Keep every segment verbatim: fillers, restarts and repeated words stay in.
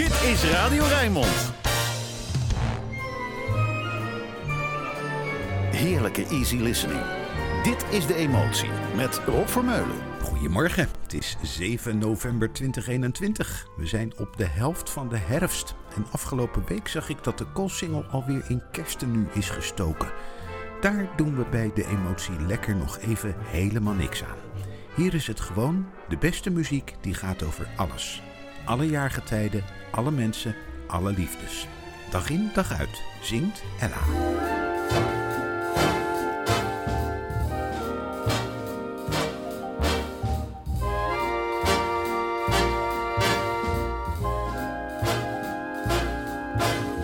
Dit is Radio Rijnmond. Heerlijke easy listening. Dit is De Emotie met Rob Vermeulen. Goedemorgen, het is zeven november tweeduizend eenentwintig. We zijn op de helft van de herfst. En afgelopen week zag ik dat de koolsingel alweer in kersttenue is gestoken. Daar doen we bij De Emotie lekker nog even helemaal niks aan. Hier is het gewoon de beste muziek die gaat over alles. Alle jaargetijden, alle mensen, alle liefdes. Dag in, dag uit, zingt Ella.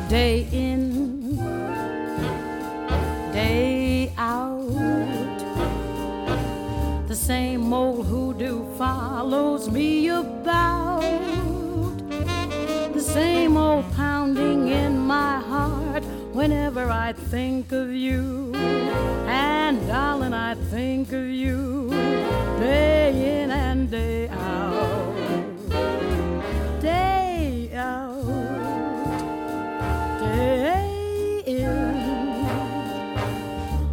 Day in, day out, the same old hoodoo follows me about, the same old pounding in my heart whenever I think of you, and darling, I think of you, day in and day out.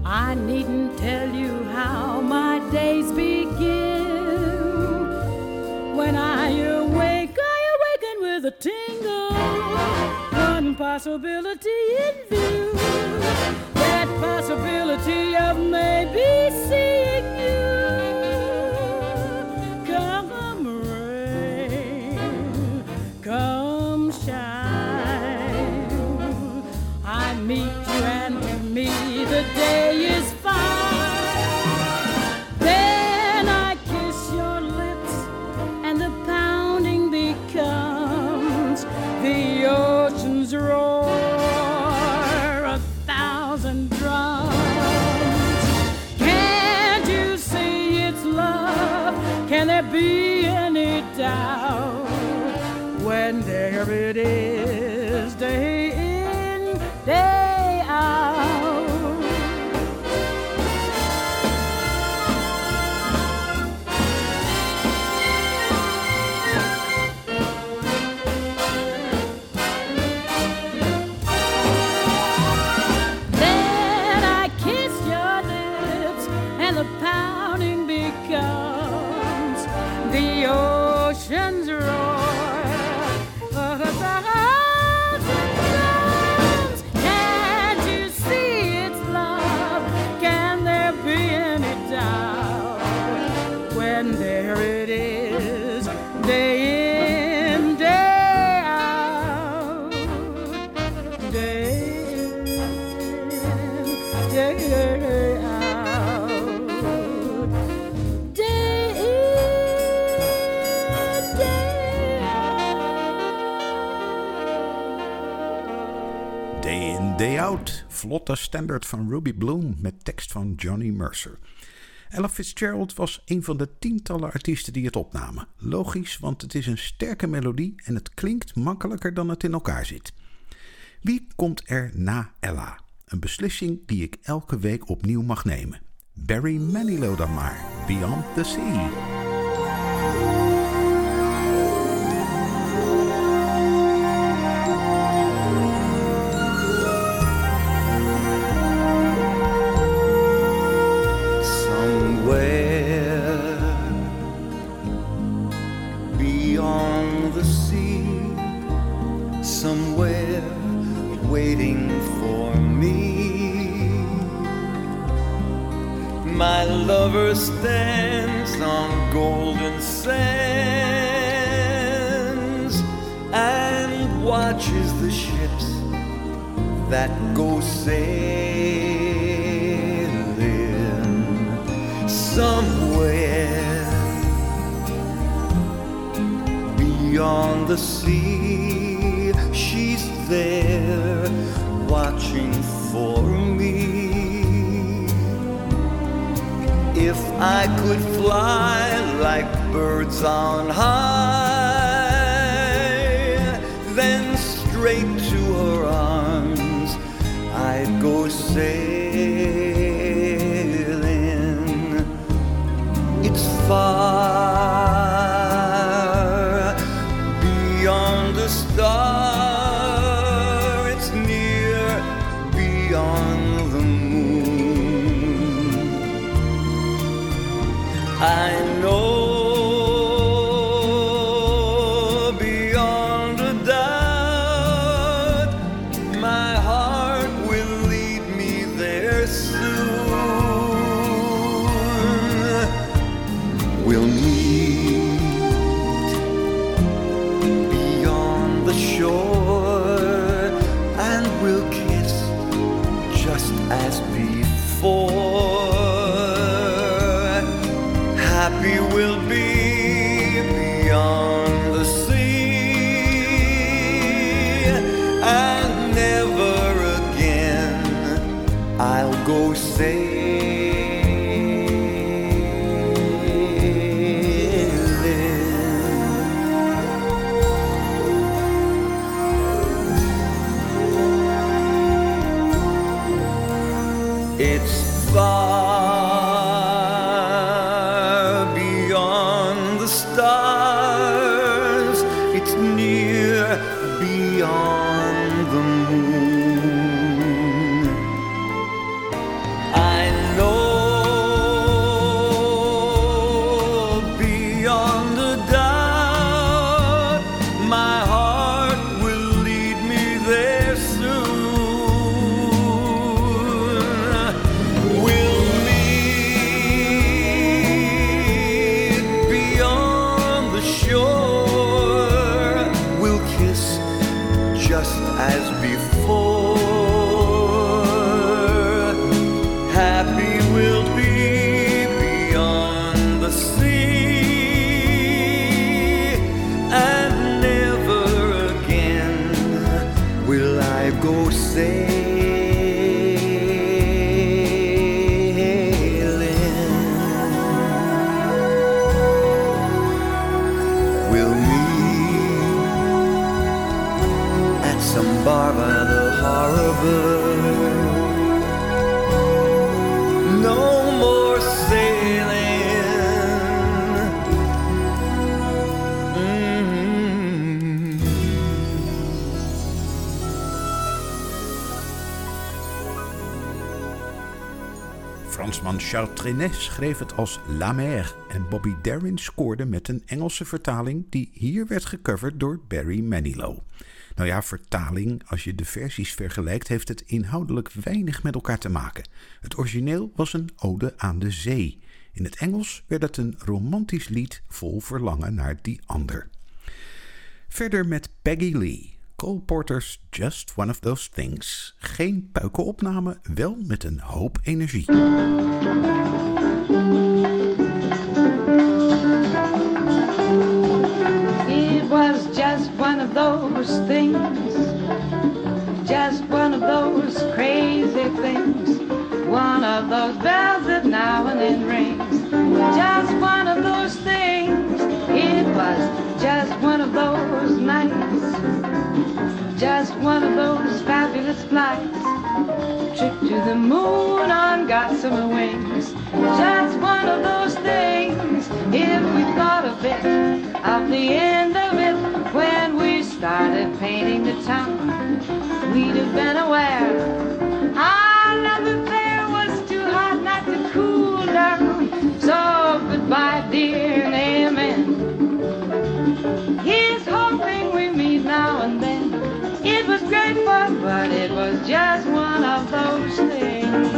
I needn't tell you how my days begin. When I awake, I awaken with a tingle. One possibility in view, that possibility of maybe seeing you. Come rain, come shine, I meet you and to me the day is roar a thousand drums. Can't you see it's love? Can there be any doubt? When there it is, day in, day out. Vlotte standard van Ruby Bloom met tekst van Johnny Mercer. Ella Fitzgerald was een van de tientallen artiesten die het opnamen. Logisch, want het is een sterke melodie en het klinkt makkelijker dan het in elkaar zit. Wie komt er na Ella? Een beslissing die ik elke week opnieuw mag nemen. Barry Manilow dan maar, Beyond the Sea. My lover stands on golden sands and watches the ships that go sailing somewhere beyond the sea. She's there watching for me. If I could fly like birds on high, then straight to her arms I'd go sailing. It's far beyond find a star, it's near beyond the moon. I know beyond a doubt my heart will lead me there soon. We'll meet shore and we'll kiss just as before. Happy we'll be beyond the sea, and never again I'll go say. Fransman Charles Trenet schreef het als La Mer en Bobby Darin scoorde met een Engelse vertaling die hier werd gecoverd door Barry Manilow. Nou ja, vertaling, als je de versies vergelijkt, heeft het inhoudelijk weinig met elkaar te maken. Het origineel was een ode aan de zee. In het Engels werd het een romantisch lied vol verlangen naar die ander. Verder met Peggy Lee. Cole Porter's Just One of Those Things. Geen puikenopname, wel met een hoop energie. It was just one of those things. Just one of those crazy things. One of those bells that now and then rings. Just one of those things. It was just one of those nights. Just one of those fabulous flights. Trip to the moon on gossamer wings. Just one of those things. If we thought a bit of the end of it when we started painting the town, we'd have been aware our love affair was too hot not to cool down. So goodbye dear and amen. Here's hoping we meet now and then. It was great fun, but it was just one of those things.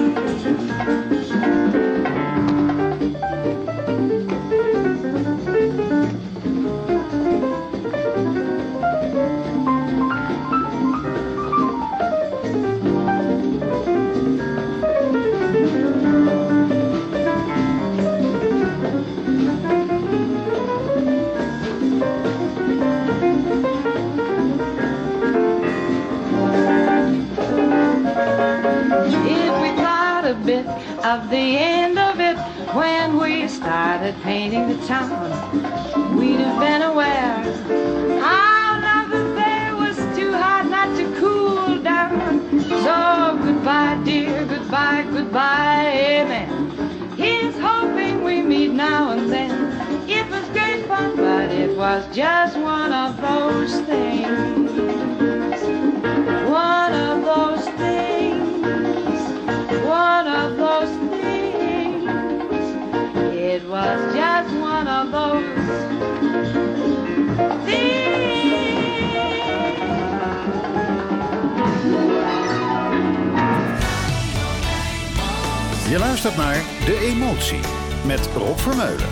Of the end of it when we started painting the town, we'd have been aware our love affair was too hot not to cool down. So goodbye dear, goodbye, goodbye, amen. Here's hoping we meet now and then. It was great fun, but it was just one of those things. luistert naar De Emotie met Rob Vermeulen.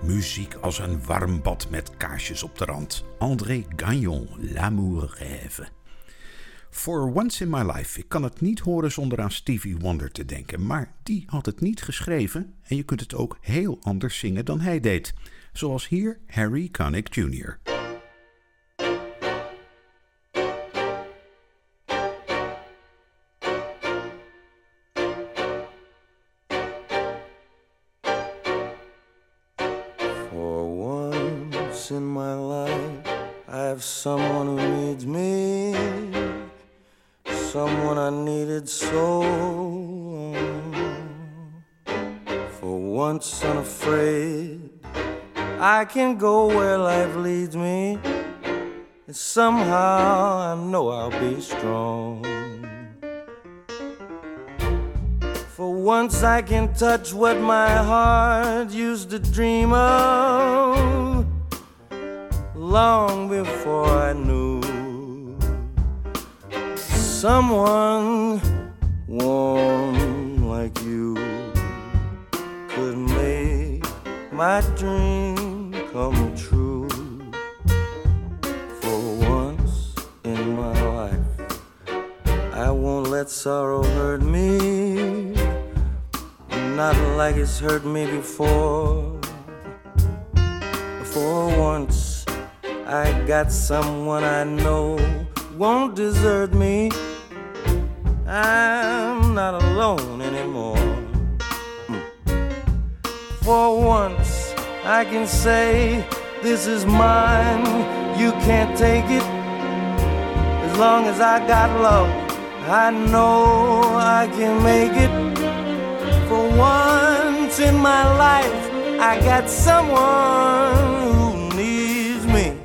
Muziek als een warm bad met kaarsjes op de rand. André Gagnon, L'amour rêve. For Once in My Life. Ik kan het niet horen zonder aan Stevie Wonder te denken. Maar die had het niet geschreven en je kunt het ook heel anders zingen dan hij deed. Zoals hier Harry Connick junior Someone who needs me, someone I needed so long. For once unafraid, I can go where life leads me, and somehow I know I'll be strong. For once I can touch what my heart used to dream of, long before I knew someone warm like you could make my dream come true. For once in my life, I won't let sorrow hurt me, not like it's hurt me before. For once I got someone I know won't desert me. I'm not alone anymore. For once I can say this is mine, you can't take it. As long as I got love, I know I can make it. For once in my life, I got someone who needs me.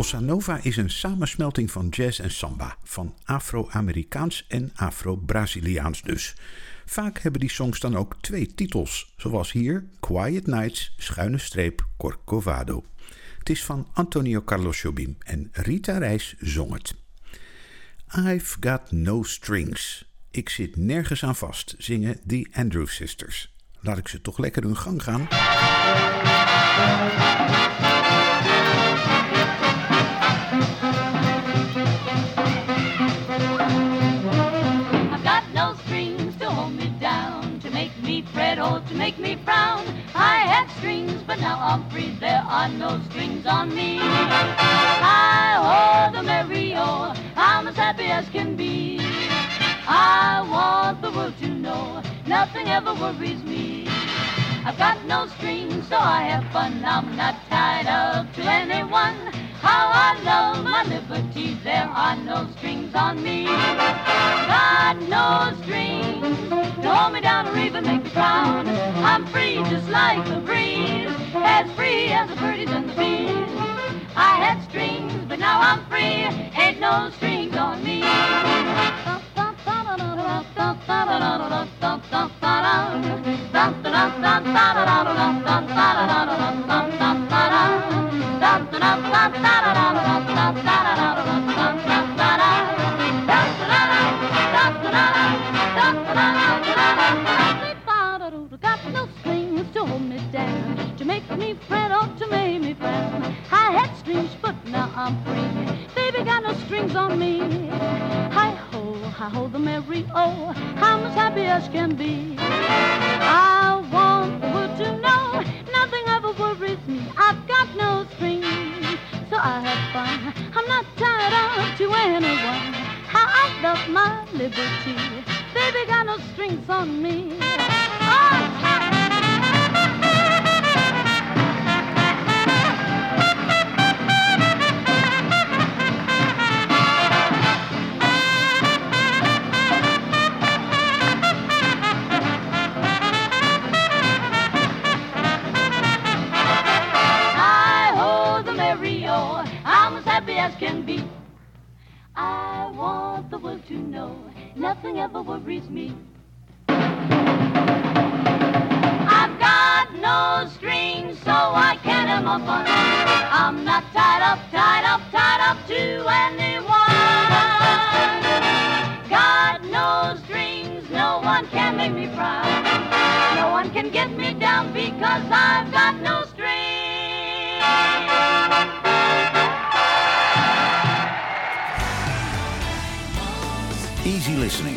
Bossa Nova is een samensmelting van jazz en samba, van Afro-Amerikaans en Afro-Braziliaans dus. Vaak hebben die songs dan ook twee titels, zoals hier Quiet Nights, schuine streep, Corcovado. Het is van Antonio Carlos Jobim en Rita Reis zong het. I've Got No Strings. Ik zit nergens aan vast, zingen de Andrew Sisters. Laat ik ze toch lekker hun gang gaan. I've got no strings to hold me down, to make me fret or to make me frown. I had strings, but now I'm free, there are no strings on me. I, oh, the merry, oh, I'm as happy as can be. I want the world to know nothing ever worries me. I've got no strings, so I have fun. I'm not tied up to anyone. How I love my liberty, there are no strings on me. Got no strings to hold me down or even make me proud. I'm free just like the breeze, as free as the birdies and the bees. I had strings, but now I'm free. Ain't no strings on me. Got no strings to hold me down, to make me fret or to make me frown. I had strings, but now I'm free. Baby, got no strings on me. I hold the merry, oh, I'm as happy as can be. I want the world to know nothing ever worries me. I've got no strings, so I have fun. I'm not tied up to anyone. How I love my liberty. Baby, got no strings on me. Oh, can be. I want the world to know nothing ever worries me. I've got no strings, so I can have my fun. I'm not tied up, tied up, tied up to anyone. Got no strings, no one can make me proud. No one can get me down because I've got no strings. Easy listening,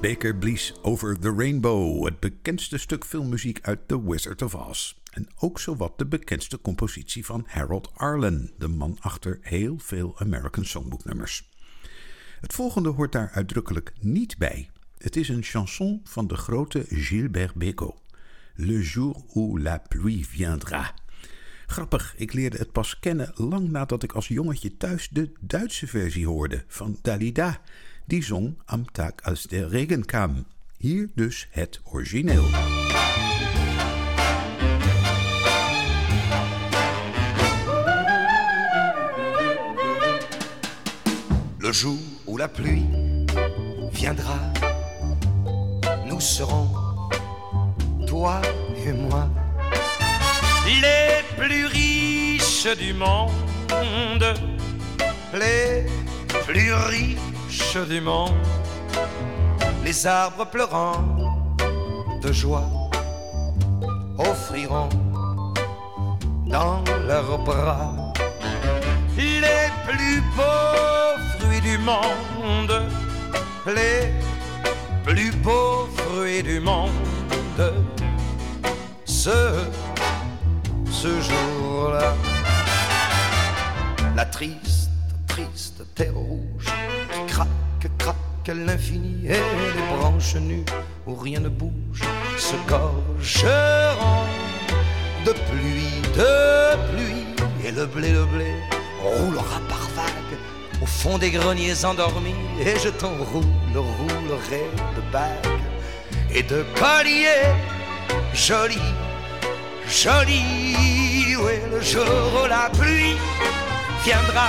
Baker blies Over the Rainbow, het bekendste stuk filmmuziek uit The Wizard of Oz. En ook zowat de bekendste compositie van Harold Arlen, de man achter heel veel American Songbook-nummers. Het volgende hoort daar uitdrukkelijk niet bij. Het is een chanson van de grote Gilbert Bécaud. Le jour où la pluie viendra. Grappig, ik leerde het pas kennen lang nadat ik als jongetje thuis de Duitse versie hoorde van Dalida. Die zong Am Tag als der Regen kam. Hier dus het origineel. Le jour où la pluie viendra, nous serons, toi et moi, les plus riches du monde, les plus riches du monde, les arbres pleurant de joie offriront dans leurs bras les plus beaux fruits du monde, les plus beaux fruits du monde. Ce, ce jour-là, la triste, triste terre rouge qui craque, craque à l'infini, et les branches nues où rien ne bouge se gorgeront de pluie, de pluie, et le blé, le blé roulera par vagues au fond des greniers endormis, et je t'enroule, roulerai de bagues et de colliers jolis, jolis. Oui, le jour où la pluie viendra,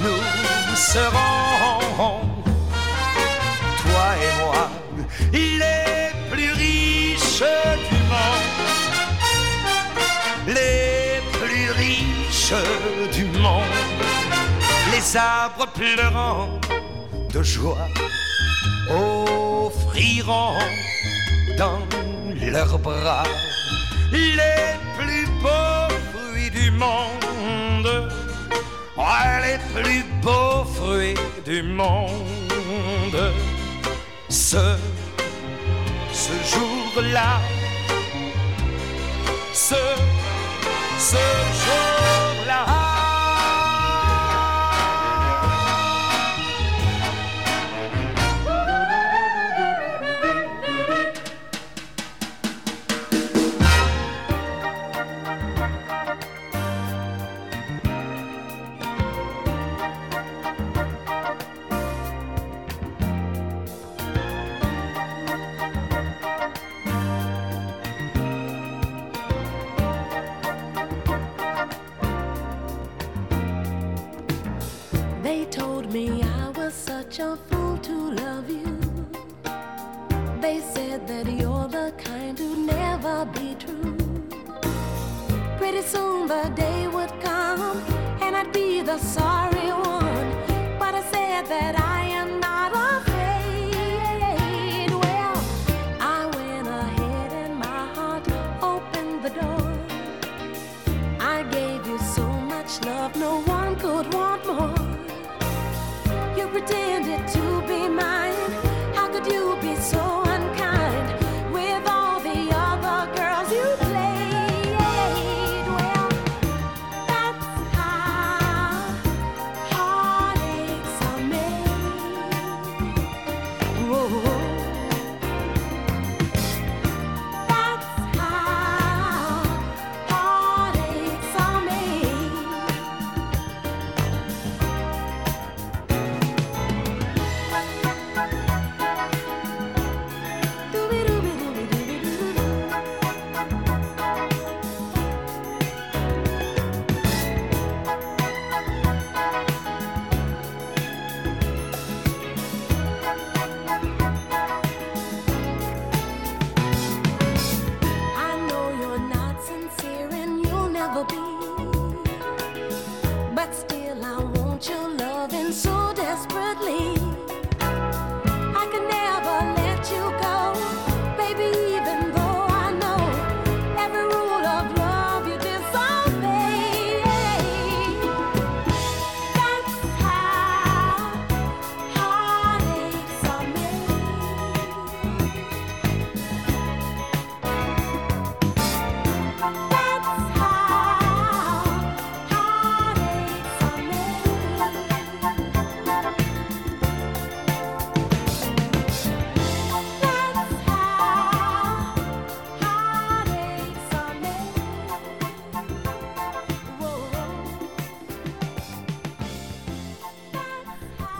nous serons, toi et moi, les plus riches du monde, les plus riches du monde, les arbres pleurant de joie offriront dans leurs bras les plus beaux fruits du monde, ouais, les plus beaux fruits du monde. Ce, ce jour-là, ce, ce jour-là.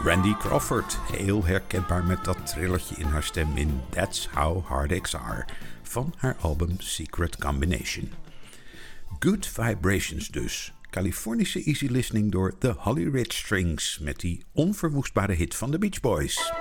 Randy Crawford, heel herkenbaar met dat trilletje in haar stem in That's How Heartaches Are van haar album Secret Combination. Good Vibrations dus. Californische easy listening door The Holly Ridge Strings met die onverwoestbare hit van The Beach Boys.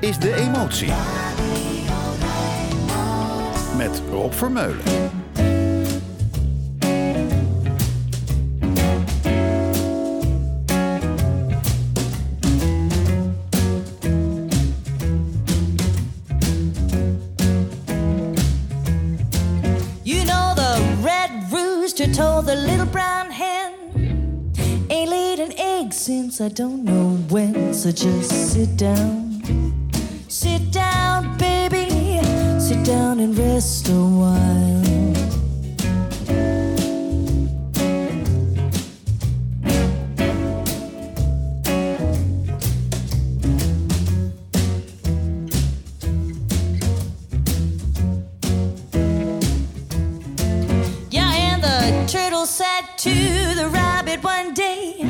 Is De Emotie met Rob Vermeulen. I don't know when, so just sit down. Sit down, baby. Sit down and rest a while. Yeah, and the turtle said to the rabbit one day,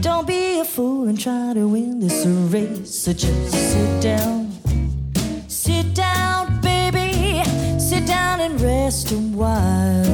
don't be a fool and try to win this race. So just sit down, sit down, baby. Sit down and rest a while.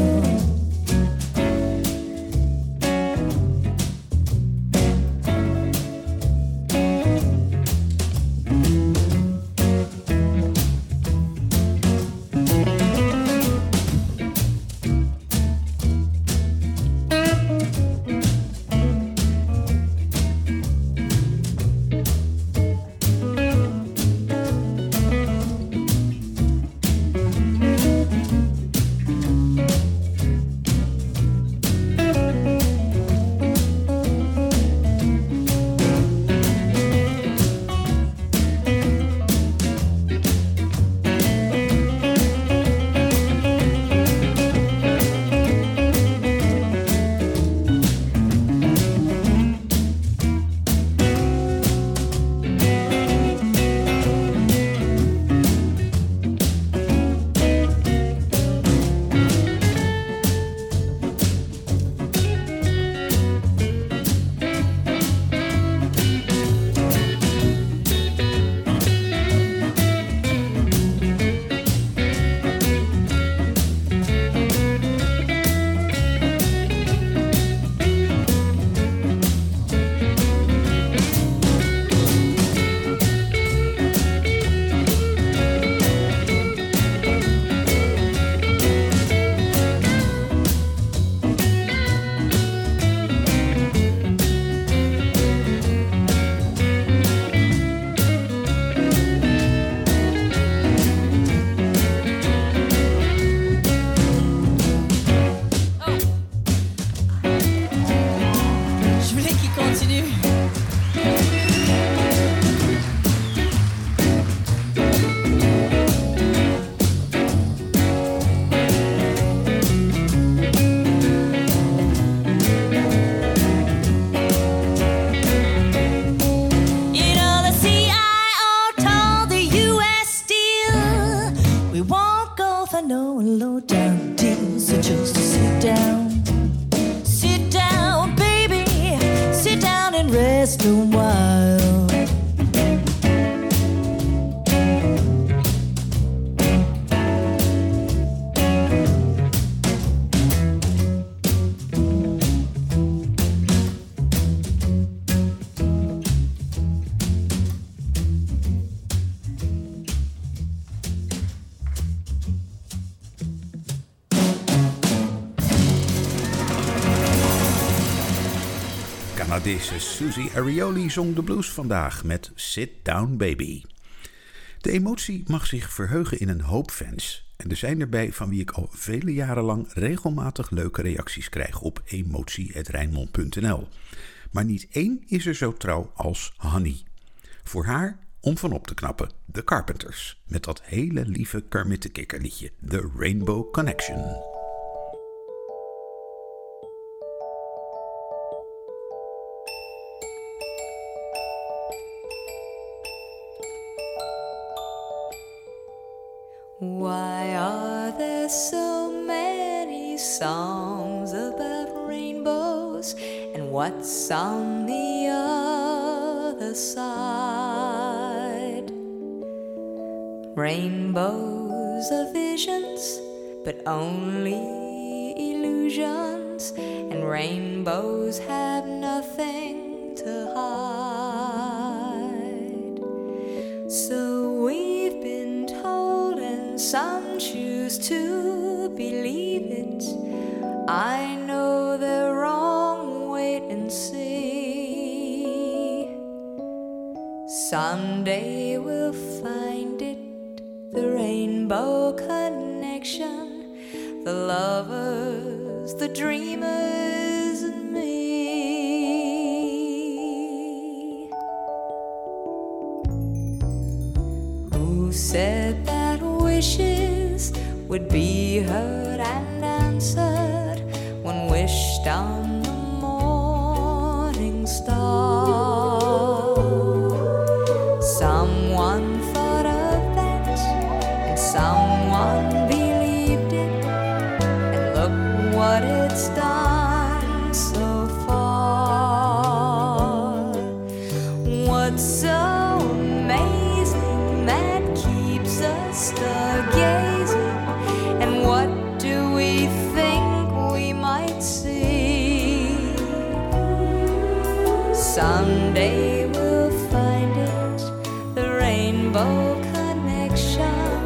Deze Susie Arioli zong de blues vandaag met Sit Down Baby. De emotie mag zich verheugen in een hoop fans. En er zijn erbij van wie ik al vele jaren lang regelmatig leuke reacties krijg op emotie apenstaartje rijnmond punt n l. Maar niet één is er zo trouw als Hanny. Voor haar, om van op te knappen, de Carpenters. Met dat hele lieve Kermit de Kikker liedje, The Rainbow Connection. Why are there so many songs about rainbows? And what's on the other side? Rainbows are visions, but only illusions. And rainbows have nothing to hide. So we've been told, some choose to believe it. I know they're wrong, wait and see. Someday we'll find it, the rainbow connection, the lovers, the dreamers, and me. Who said that wishes would be heard and answered when wished on the morning star? Someone thought of that, and someone believed it, and look what it's done so far. What's so amazing that keeps us gazing, and what do we think we might see? Someday we'll find it, the rainbow connection,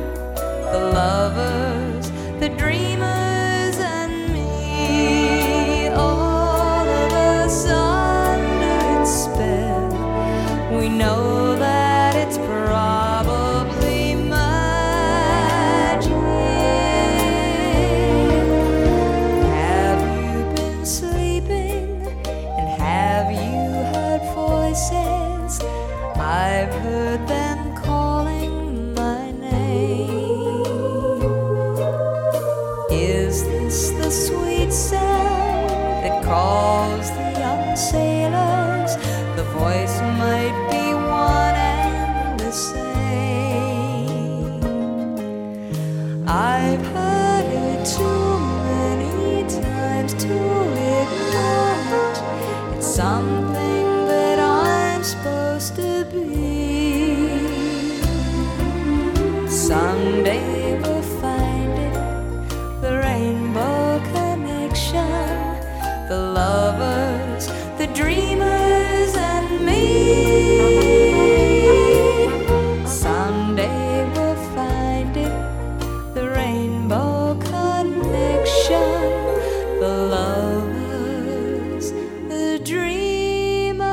the lovers, the dreamers, and me. All of us under its spell, we know that it's probably I've heard them calling my name. Is this the sweet sound that calls the young sailors? The voice might be one and the same. I've heard it too many times to ignore it. It's something that I'm supposed to be. Someday we'll find it, the rainbow connection, the lovers, the dreamers, and me. Someday we'll find it, the rainbow connection, the lovers, the dreamers.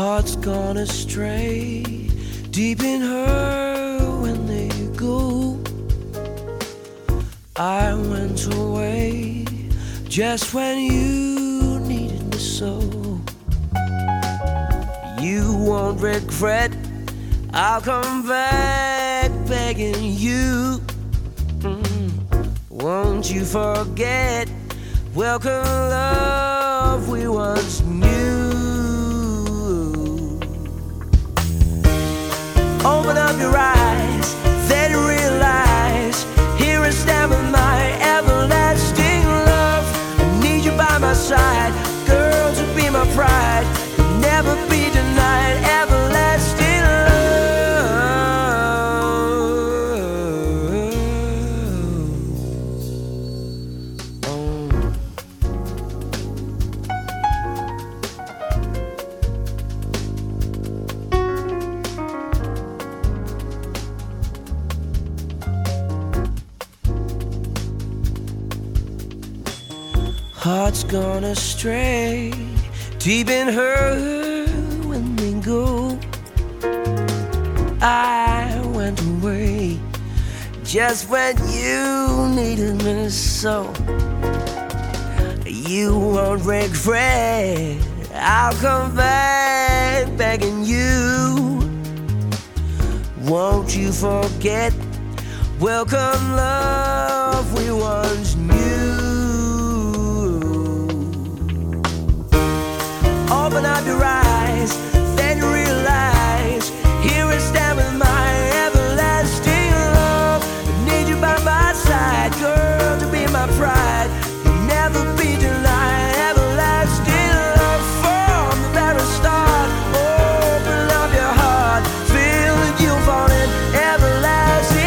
heart's gone astray, deep in her when they go. I went away just when you needed me so. You won't regret, I'll come back begging you. Mm. Won't you forget, welcome love we once knew. Open up your eyes, then realize, here is never my everlasting love. I need you by my side, girl, to be my pride, you'll never be denied everlasting. Heart's gone astray, deep in her when they go. I went away just when you needed me so. You won't regret, I'll come back begging you. Won't you forget, welcome love we once knew. Open up your eyes, then realize, here I stand with my everlasting love. I need you by my side, girl, to be my pride. You'll never be denied everlasting love from the very start. Open up your heart, feel that you've fallen in everlasting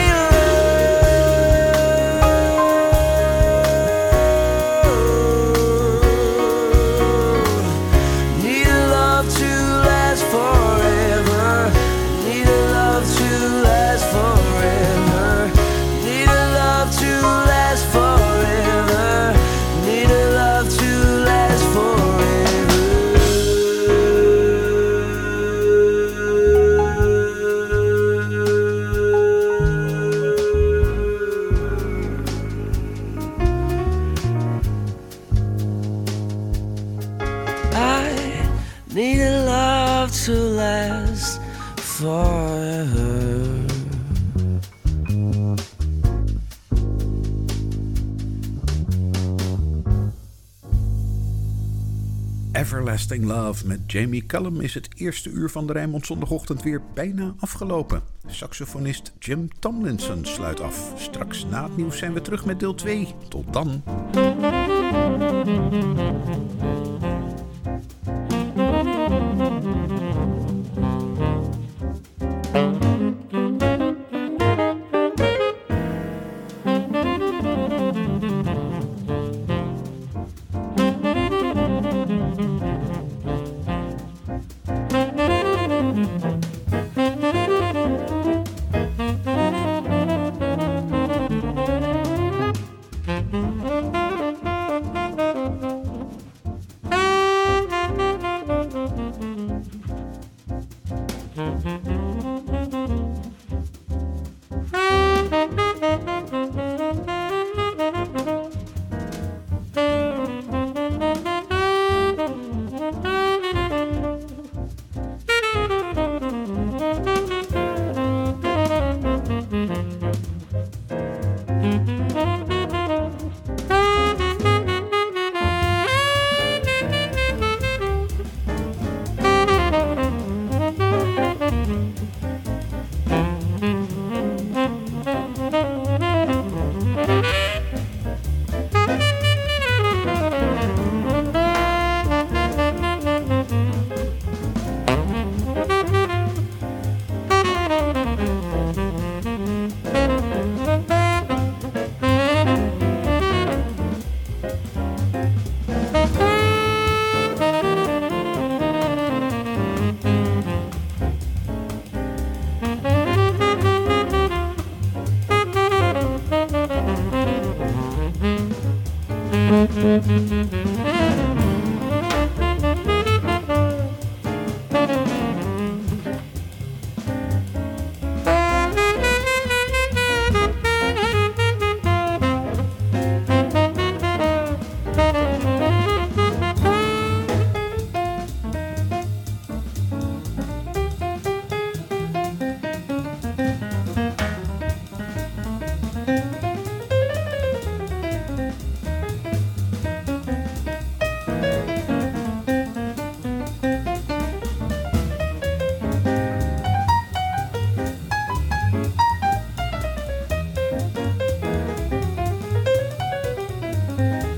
Everlasting Love met Jamie Callum is het eerste uur van de Rijnmond zondagochtend weer bijna afgelopen. Saxofonist Jim Tomlinson sluit af. Straks na het nieuws zijn we terug met deel twee. Tot dan. Thank you. MUZIEK